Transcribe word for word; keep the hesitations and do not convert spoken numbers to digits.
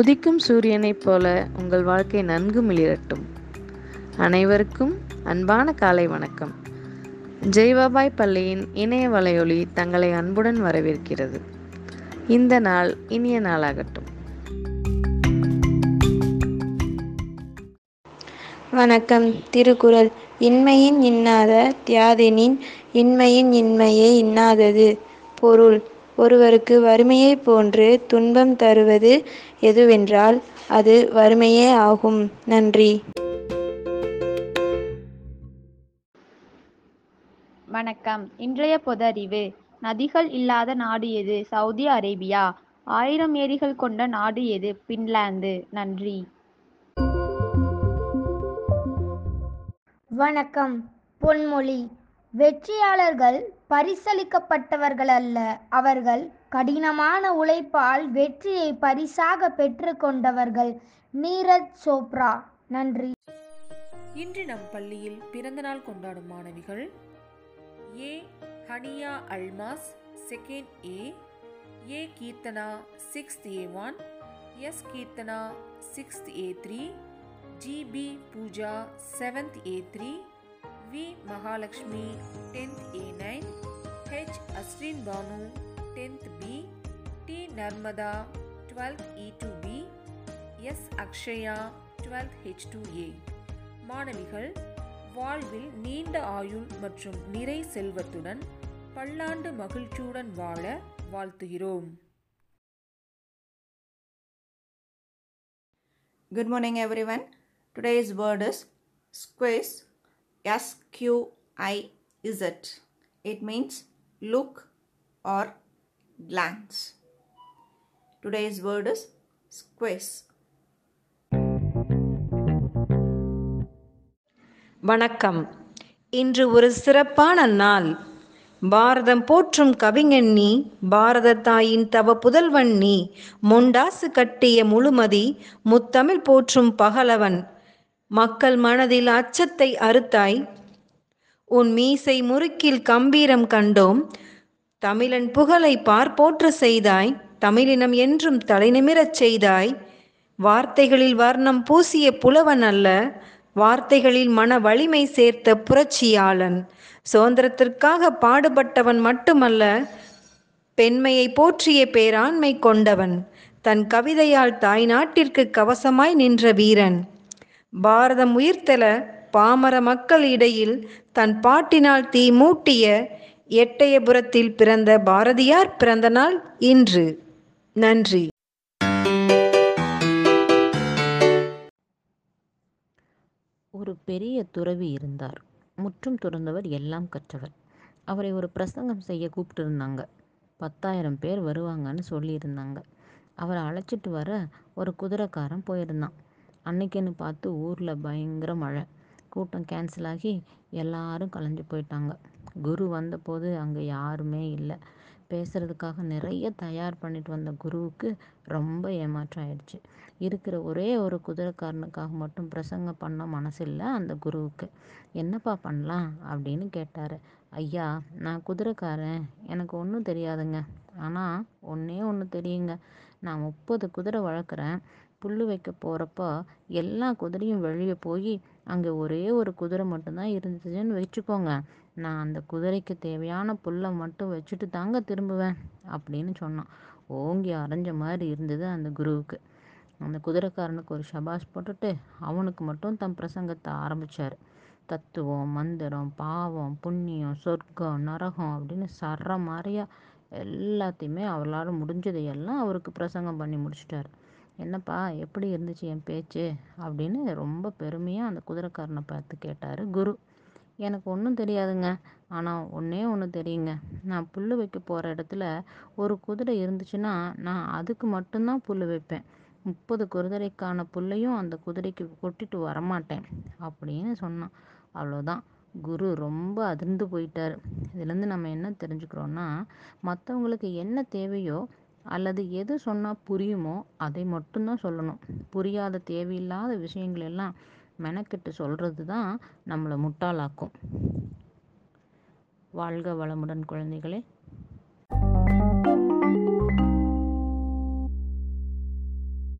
உதிக்கும் சூரியனைப் போல உங்கள் வாழ்க்கை நன்கு மிளிரட்டும். அனைவருக்கும் அன்பான காலை வணக்கம். ஜெய்வாபாய் பள்ளியின் இணைய வலையொலி தங்களை அன்புடன் வரவேற்கிறது. இந்த நாள் இனிய நாளாகட்டும். வணக்கம். திருக்குறள் இன்மையின் இன்னாத தியாதெனின் இன்மையின் இன்மையே இன்னாதது. பொருள்: ஒருவருக்கு வறுமையை போன்று துன்பம் தருவது எதுவென்றால் அது வறுமையே ஆகும். நன்றி. வணக்கம். இன்றைய பொது அறிவு. நதிகள் இல்லாத நாடு எது? Saudi Arabia. ஆயிரம் ஏரிகள் கொண்ட நாடு எது? பின்லாந்து. நன்றி. வணக்கம். பொன்மொழி. வெற்றியாளர்கள் பரிசளிக்கப்பட்டவர்கள் அல்ல, அவர்கள் கடினமான உழைப்பால் வெற்றியை பரிசாக பெற்றுக்கொண்டவர்கள். நீரஜ் சோப்ரா. நன்றி. இன்று நம் பள்ளியில் பிறந்தநாள் கொண்டாடும் மாணவிகள்: A Haniya Almas second A, A Keerthana sixth A one, S Keerthana sixth A three, GP Pooja seventh A three, V Mahalakshmi tenth A nine, H Asrin Banu tenth B, T Narmada twelfth E two B, S Akshaya twelfth H two A. மாணவிகள் வாழ்வில் நீண்ட ஆயுள் மற்றும் நிறை செல்வத்துடன் பல்லாண்டு மகிழ்ச்சியுடன் வாழ வாழ்த்துகிறோம். Good morning everyone. Today's word is squiz, s q i z. It means look or glance. Today's word is squiz. வணக்கம். இன்று ஒரு சிறப்பான நாள். பாரதம் போற்றும் கவிஞன் நீ, பாரத தாயின் தவ புதல்வன் நீ, முண்டாசு கட்டிய முழுமதி, முத்தமிழ் போற்றும் பகலவன், மக்கள் மனதில் அச்சத்தை அறுத்தாய், உன் மீசை முறுக்கில் கம்பீரம் கண்டோம், தமிழன் புகழை பார்ப்போற்ற செய்தாய், தமிழினம் என்றும் தலைநிமிரச் செய்தாய், வார்த்தைகளில் வர்ணம் பூசிய புலவன் அல்ல, வார்த்தைகளில் மன வலிமை சேர்த்த புரட்சியாளன், சுதந்திரத்திற்காக பாடுபட்டவன் மட்டுமல்ல, பெண்மையை போற்றிய பேராண்மை கொண்டவன், தன் கவிதையால் தாய் நாட்டிற்கு கவசமாய் நின்ற வீரன், பாரதம் உயிர்த்தெழ பாமர மக்கள் இடையில் தன் பாட்டினால் தீ மூட்டிய எட்டயபுரத்தில் பிறந்த பாரதியார் பிறந்த நாள் இன்று. நன்றி. ஒரு பெரிய துறவி இருந்தார். முற்றும் துறந்தவர், எல்லாம் கற்றவர். அவரை ஒரு பிரசங்கம் செய்ய கூப்பிட்டுருந்தாங்க. பத்தாயிரம் பேர் வருவாங்கன்னு சொல்லியிருந்தாங்க. அவரை அழைச்சிட்டு வர ஒரு குதிரைக்காரன் போயிருந்தான். அன்னைக்குன்னு பார்த்து ஊரில் பயங்கர மழை, கூட்டம் கேன்சல் ஆகி எல்லாரும் கலைஞ்சு போயிட்டாங்க. குரு வந்தபோது அங்கே யாருமே இல்லை. பேசுகிறதுக்காக நிறைய தயார் பண்ணிட்டு வந்த குருவுக்கு ரொம்ப ஏமாற்றம் ஆயிடுச்சு. இருக்கிற ஒரே ஒரு குதிரைக்காரனுக்காக மட்டும் பிரசங்கம் பண்ண மனசில்லை அந்த குருவுக்கு. என்னப்பா பண்ணலாம் அப்படின்னு கேட்டார். ஐயா, நான் குதிரைக்காரன், எனக்கு ஒன்றும் தெரியாதுங்க. ஆனால் ஒன்றே ஒன்று தெரியுங்க, நான் முப்பது குதிரை வளர்க்குறேன். புல் வைக்க போகிறப்போ எல்லா குதிரையும் வெளியே போய் அங்கே ஒரே ஒரு குதிரை மட்டும்தான் இருந்துச்சுன்னு வச்சுக்கோங்க. நான் அந்த குதிரைக்கு தேவையான புல்லை மட்டும் வச்சுட்டு தாங்க திரும்புவேன் அப்படின்னு சொன்னான். ஓங்கி அரைஞ்ச மாதிரி இருந்தது அந்த குருவுக்கு. அந்த குதிரைக்காரனுக்கு ஒரு ஷபாஷ் போட்டுட்டு அவனுக்கு மட்டும் தன் பிரசங்கத்தை ஆரம்பித்தார். தத்துவம், மந்திரம், பாவம், புண்ணியம், சொர்க்கம், நரகம் அப்படின்னு சர்ற மாதிரியா எல்லாத்தையுமே அவளால் முடிஞ்சதையெல்லாம் அவருக்கு பிரசங்கம் பண்ணி முடிச்சிட்டார். என்னப்பா, எப்படி இருந்துச்சு என் பேச்சு அப்படின்னு ரொம்ப பெருமையாக அந்த குதிரைக்காரனை பார்த்து கேட்டார் குரு. எனக்கு ஒன்றும் தெரியாதுங்க, ஆனால் ஒன்றே ஒன்று தெரியுங்க, நான் புல் வைக்க போகிற இடத்துல ஒரு குதிரை இருந்துச்சுன்னா நான் அதுக்கு மட்டும்தான் புல் வைப்பேன். முப்பது குதிரைக்கான புல்லையும் அந்த குதிரைக்கு கொட்டிட்டு வரமாட்டேன் அப்படின்னு சொன்னான். அவ்வளோதான். குரு ரொம்ப அதிர்ந்து போயிட்டார். இதுலேருந்து நம்ம என்ன தெரிஞ்சுக்கிறோன்னா, மற்றவங்களுக்கு என்ன தேவையோ அல்லது எது சொன்னால் புரியுமோ அதை மட்டும்தான் சொல்லணும். புரியாத தேவையில்லாத விஷயங்கள் எல்லாம் மெனக்கெட்டு சொல்கிறது தான் நம்மளை முட்டாளாக்கும். வாழ்க வளமுடன் குழந்தைகளே.